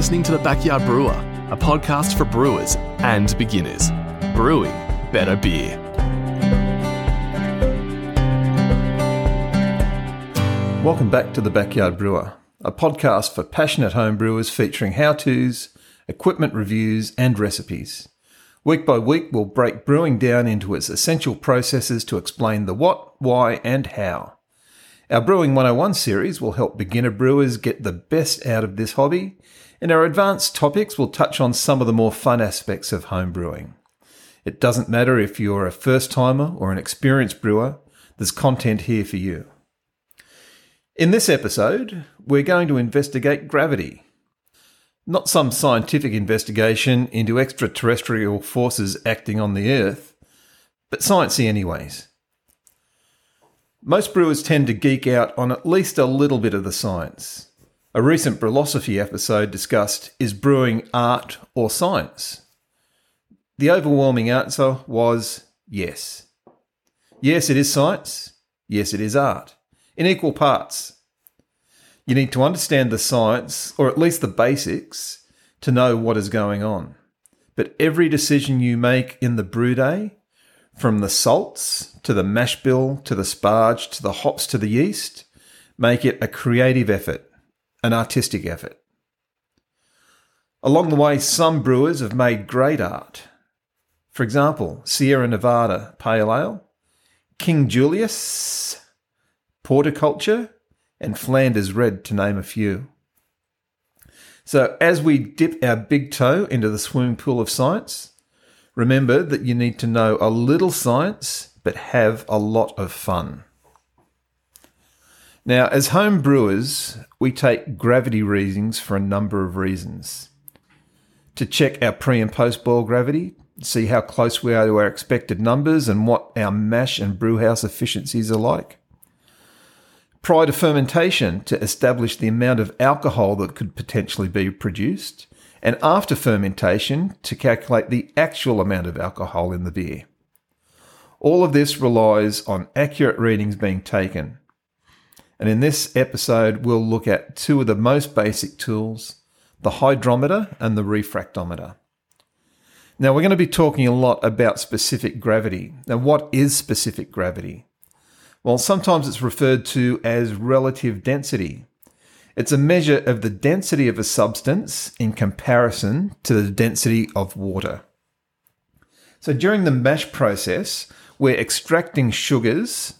listening to The Backyard Brewer, a podcast for brewers and beginners. Brewing better beer. Welcome back to The Backyard Brewer, a podcast for passionate home brewers featuring how-tos, equipment reviews and recipes. Week by week, we'll break brewing down into its essential processes to explain the what, why and how. Our Brewing 101 series will help beginner brewers get the best out of this hobby, and our advanced topics will touch on some of the more fun aspects of home brewing. It doesn't matter if you're a first-timer or an experienced brewer, there's content here for you. In this episode, we're going to investigate gravity. Not some scientific investigation into extraterrestrial forces acting on the Earth, but sciencey anyways. Most brewers tend to geek out on at least a little bit of the science. A recent Brülosophy episode discussed, is brewing art or science? The overwhelming answer was yes. Yes, it is science. Yes, it is art. In equal parts. You need to understand the science, or at least the basics, to know what is going on. But every decision you make in the brew day, from the salts, to the mash bill, to the sparge, to the hops, to the yeast, make it a creative effort, an artistic effort. Along the way, some brewers have made great art. For example, Sierra Nevada Pale Ale, King Julius, Porter Culture, and Flanders Red, to name a few. So as we dip our big toe into the swimming pool of science, remember that you need to know a little science, but have a lot of fun. Now, as home brewers, we take gravity readings for a number of reasons. To check our pre and post boil gravity, see how close we are to our expected numbers and what our mash and brewhouse efficiencies are like. Prior to fermentation, to establish the amount of alcohol that could potentially be produced, and after fermentation, to calculate the actual amount of alcohol in the beer. All of this relies on accurate readings being taken. And in this episode, we'll look at two of the most basic tools, the hydrometer and the refractometer. Now, we're going to be talking a lot about specific gravity. Now, what is specific gravity? Well, sometimes it's referred to as relative density. It's a measure of the density of a substance in comparison to the density of water. So during the mash process, we're extracting sugars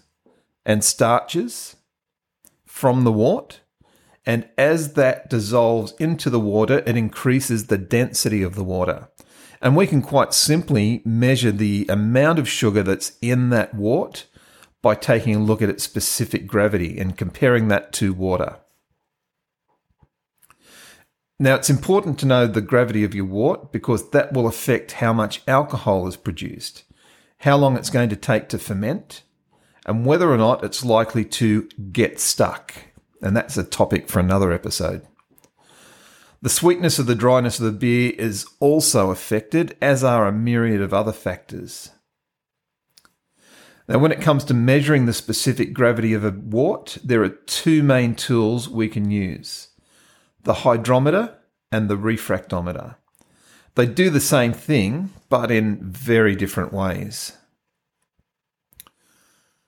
and starches from the wort, and as that dissolves into the water, it increases the density of the water. And we can quite simply measure the amount of sugar that's in that wort by taking a look at its specific gravity and comparing that to water. Now, it's important to know the gravity of your wort because that will affect how much alcohol is produced, how long it's going to take to ferment, and whether or not it's likely to get stuck. And that's a topic for another episode. The sweetness or the dryness of the beer is also affected, as are a myriad of other factors. Now, when it comes to measuring the specific gravity of a wort, there are two main tools we can use, the hydrometer and the refractometer. They do the same thing, but in very different ways.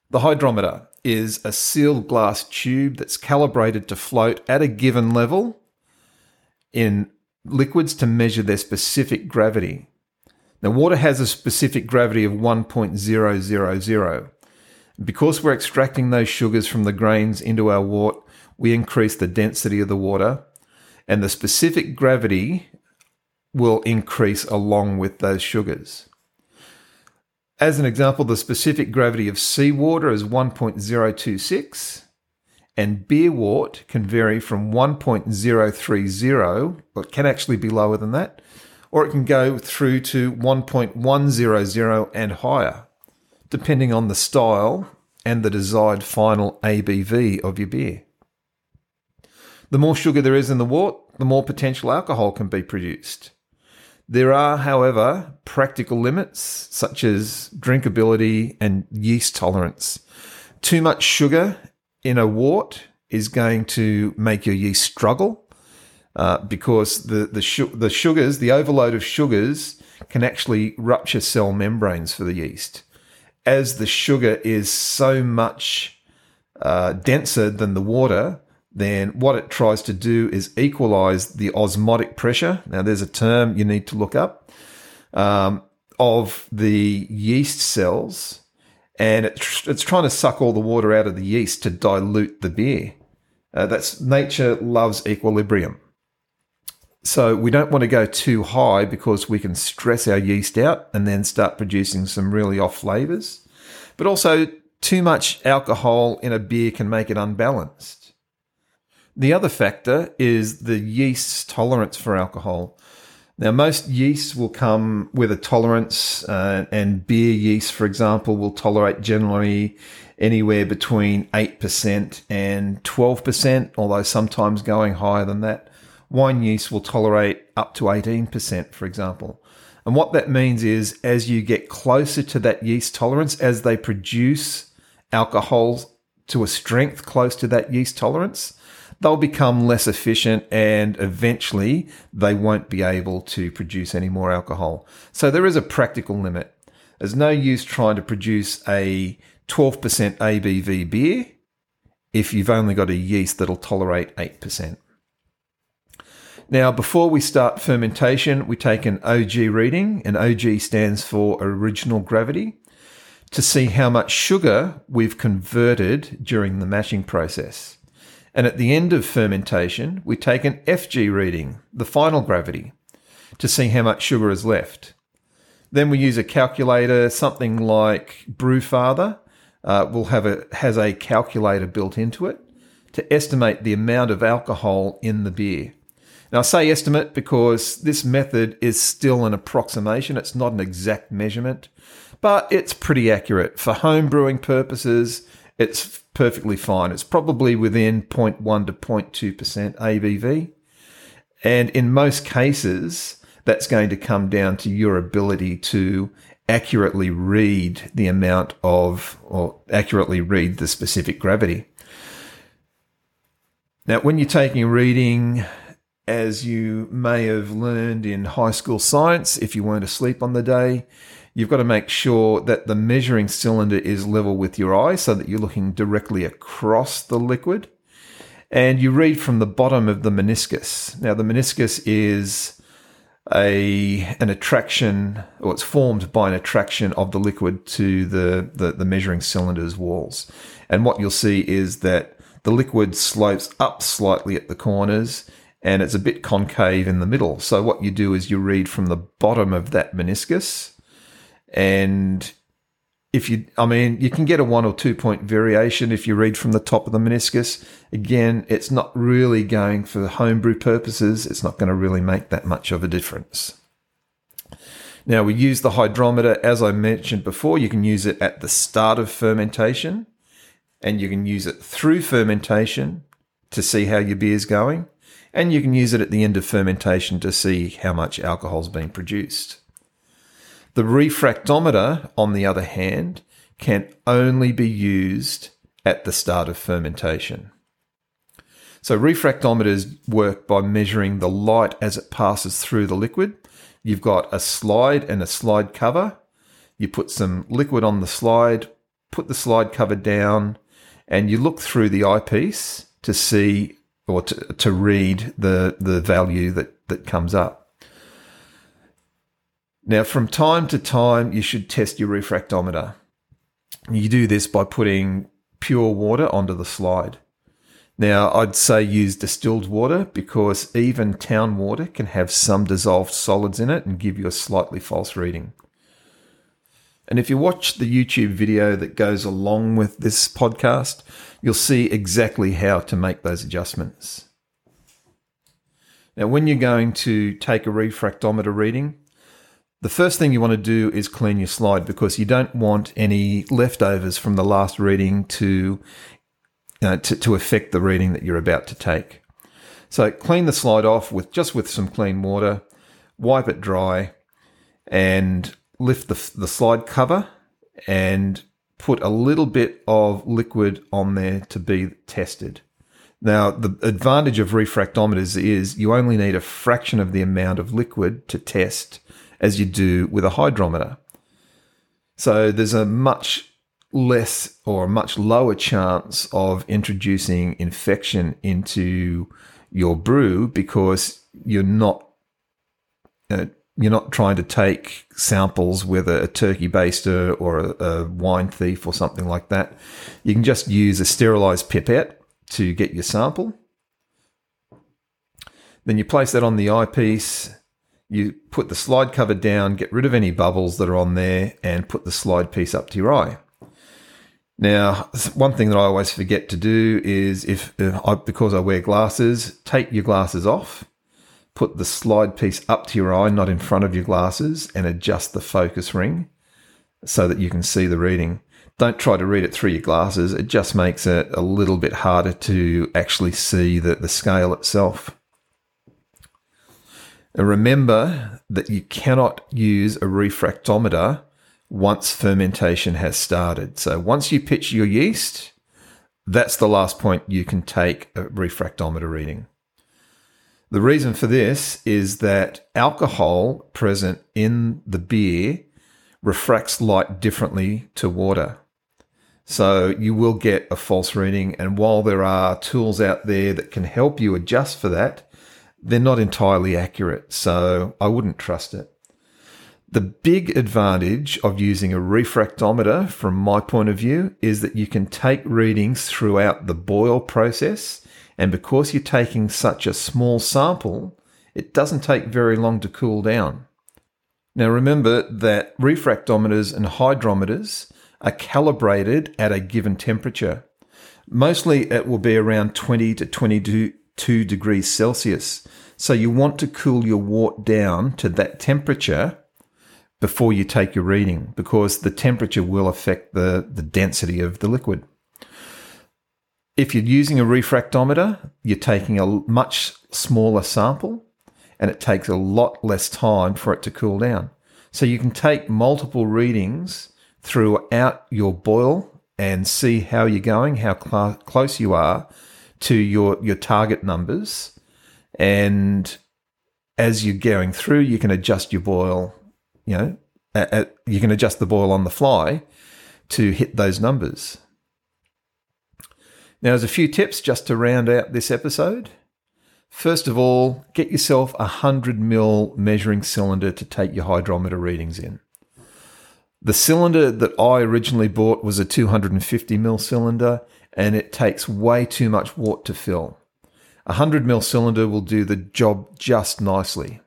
The hydrometer is a sealed glass tube that's calibrated to float at a given level in liquids to measure their specific gravity. Now, water has a specific gravity of 1.000. Because we're extracting those sugars from the grains into our wort, we increase the density of the water, and the specific gravity will increase along with those sugars. As an example, the specific gravity of seawater is 1.026, and beer wort can vary from 1.030, or it can actually be lower than that, or it can go through to 1.100 and higher, depending on the style and the desired final ABV of your beer. The more sugar there is in the wort, the more potential alcohol can be produced. There are, however, practical limits, such as drinkability and yeast tolerance. Too much sugar in a wort is going to make your yeast struggle, because the sugars, the overload of sugars, can actually rupture cell membranes for the yeast, as the sugar is so much denser than the water. Then what it tries to do is equalize the osmotic pressure. Now, there's a term you need to look up, of the yeast cells, and it's trying to suck all the water out of the yeast to dilute the beer. That's nature loves equilibrium. So we don't want to go too high because we can stress our yeast out and then start producing some really off flavors. But also, too much alcohol in a beer can make it unbalanced. The other factor is the yeast's tolerance for alcohol. Now, most yeasts will come with a tolerance, and beer yeast, for example, will tolerate generally anywhere between 8% and 12%, although sometimes going higher than that. Wine yeast will tolerate up to 18%, for example. And what that means is, as you get closer to that yeast tolerance, as they produce alcohol to a strength close to that yeast tolerance, they'll become less efficient and eventually they won't be able to produce any more alcohol. So there is a practical limit. There's no use trying to produce a 12% ABV beer if you've only got a yeast that'll tolerate 8%. Now, before we start fermentation, we take an OG reading, and OG stands for original gravity, to see how much sugar we've converted during the mashing process. And at the end of fermentation, we take an FG reading, the final gravity, to see how much sugar is left. Then we use a calculator, something like Brewfather has a calculator built into it, to estimate the amount of alcohol in the beer. Now, I say estimate because this method is still an approximation. It's not an exact measurement, but it's pretty accurate. For home brewing purposes, it's perfectly fine. It's probably within 0.1 to 0.2% ABV. And in most cases, that's going to come down to your ability to accurately read the amount of, or accurately read the specific gravity. Now, when you're taking a reading, as you may have learned in high school science, if you weren't asleep on the day, you've got to make sure that the measuring cylinder is level with your eye so that you're looking directly across the liquid. And you read from the bottom of the meniscus. Now, the meniscus is an attraction, or it's formed by an attraction of the liquid to the measuring cylinder's walls. And what you'll see is that the liquid slopes up slightly at the corners, and it's a bit concave in the middle. So what you do is you read from the bottom of that meniscus. And you can get a 1 or 2 point variation if you read from the top of the meniscus. Again, it's not really going for the homebrew purposes. It's not going to really make that much of a difference. Now, we use the hydrometer, as I mentioned before. You can use it at the start of fermentation, and you can use it through fermentation to see how your beer's going. And you can use it at the end of fermentation to see how much alcohol's been produced. The refractometer, on the other hand, can only be used at the start of fermentation. So refractometers work by measuring the light as it passes through the liquid. You've got a slide and a slide cover. You put some liquid on the slide, put the slide cover down, and you look through the eyepiece to see or to read the value that comes up. Now, from time to time, you should test your refractometer. You do this by putting pure water onto the slide. Now, I'd say use distilled water because even town water can have some dissolved solids in it and give you a slightly false reading. And if you watch the YouTube video that goes along with this podcast, you'll see exactly how to make those adjustments. Now, when you're going to take a refractometer reading, the first thing you want to do is clean your slide because you don't want any leftovers from the last reading to affect the reading that you're about to take. So clean the slide off with some clean water, wipe it dry, and lift the slide cover and put a little bit of liquid on there to be tested. Now, the advantage of refractometers is you only need a fraction of the amount of liquid to test as you do with a hydrometer. So there's a much less or much lower chance of introducing infection into your brew because you're not trying to take samples, whether a turkey baster or a wine thief or something like that. You can just use a sterilized pipette to get your sample. Then you place that on the eyepiece. You put the slide cover down, get rid of any bubbles that are on there, and put the slide piece up to your eye. Now, one thing that I always forget to do is, because I wear glasses, take your glasses off, put the slide piece up to your eye, not in front of your glasses, and adjust the focus ring so that you can see the reading. Don't try to read it through your glasses. It just makes it a little bit harder to actually see the scale itself. Now remember that you cannot use a refractometer once fermentation has started. So once you pitch your yeast, that's the last point you can take a refractometer reading. The reason for this is that alcohol present in the beer refracts light differently to water. So you will get a false reading, and while there are tools out there that can help you adjust for that, they're not entirely accurate, so I wouldn't trust it. The big advantage of using a refractometer, from my point of view, is that you can take readings throughout the boil process, and because you're taking such a small sample, it doesn't take very long to cool down. Now remember that refractometers and hydrometers are calibrated at a given temperature. Mostly it will be around 20 to 22 degrees Celsius, so you want to cool your wort down to that temperature before you take your reading, because the temperature will affect the density of the liquid. If you're using a refractometer, you're taking a much smaller sample, and it takes a lot less time for it to cool down. So you can take multiple readings throughout your boil and see how you're going, how close you are to your target numbers. And as you're going through, you can adjust your boil. You can adjust the boil on the fly to hit those numbers. Now, there's a few tips just to round out this episode. First of all, get yourself a 100 ml measuring cylinder to take your hydrometer readings in. The cylinder that I originally bought was a 250 ml cylinder, and it takes way too much wort to fill. A 100 ml cylinder will do the job just nicely.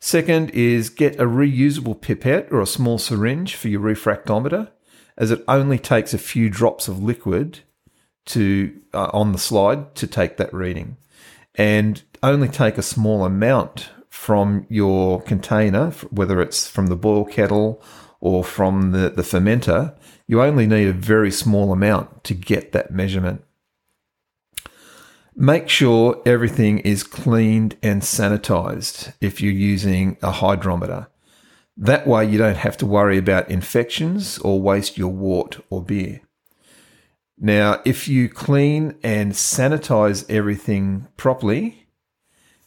Second is get a reusable pipette or a small syringe for your refractometer, as it only takes a few drops of liquid on the slide to take that reading. And only take a small amount from your container, whether it's from the boil kettle or from the fermenter. You only need a very small amount to get that measurement. Make sure everything is cleaned and sanitized if you're using a hydrometer. That way you don't have to worry about infections or waste your wort or beer. Now, if you clean and sanitize everything properly,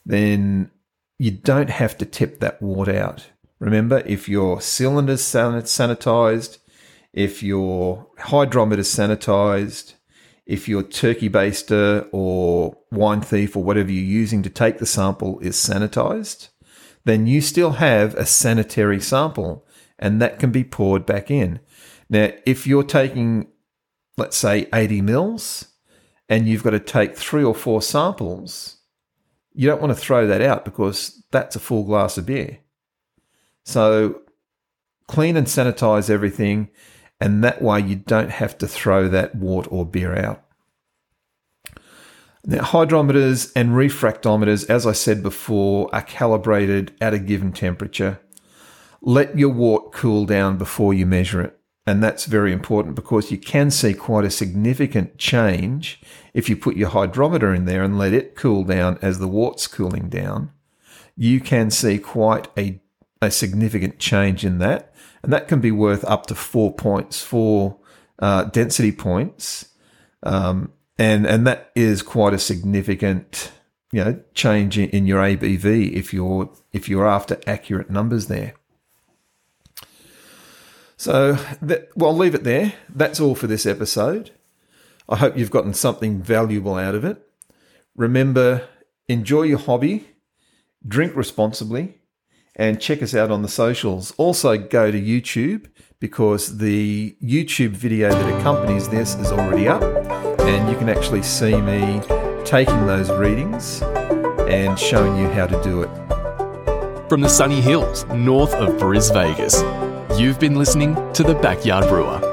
then you don't have to tip that wort out. Remember, if your cylinder's sanitized, if your hydrometer's sanitized, if your turkey baster or wine thief or whatever you're using to take the sample is sanitized, then you still have a sanitary sample, and that can be poured back in. Now, if you're taking, let's say, 80 ml, and you've got to take 3 or 4 samples, you don't want to throw that out because that's a full glass of beer. So clean and sanitize everything, and that way you don't have to throw that wort or beer out. Now, hydrometers and refractometers, as I said before, are calibrated at a given temperature. Let your wort cool down before you measure it. And that's very important because you can see quite a significant change if you put your hydrometer in there and let it cool down as the wort's cooling down. You can see quite a significant change in that. And that can be worth up to 4 points, 4 density points And that is quite a significant, you know, change in your ABV if you're after accurate numbers there. So, well, I'll leave it there. That's all for this episode. I hope you've gotten something valuable out of it. Remember, enjoy your hobby, drink responsibly, and check us out on the socials. Also, go to YouTube, because the YouTube video that accompanies this is already up, and you can actually see me taking those readings and showing you how to do it. From the sunny hills north of Bris Vegas, you've been listening to The Backyard Brewer.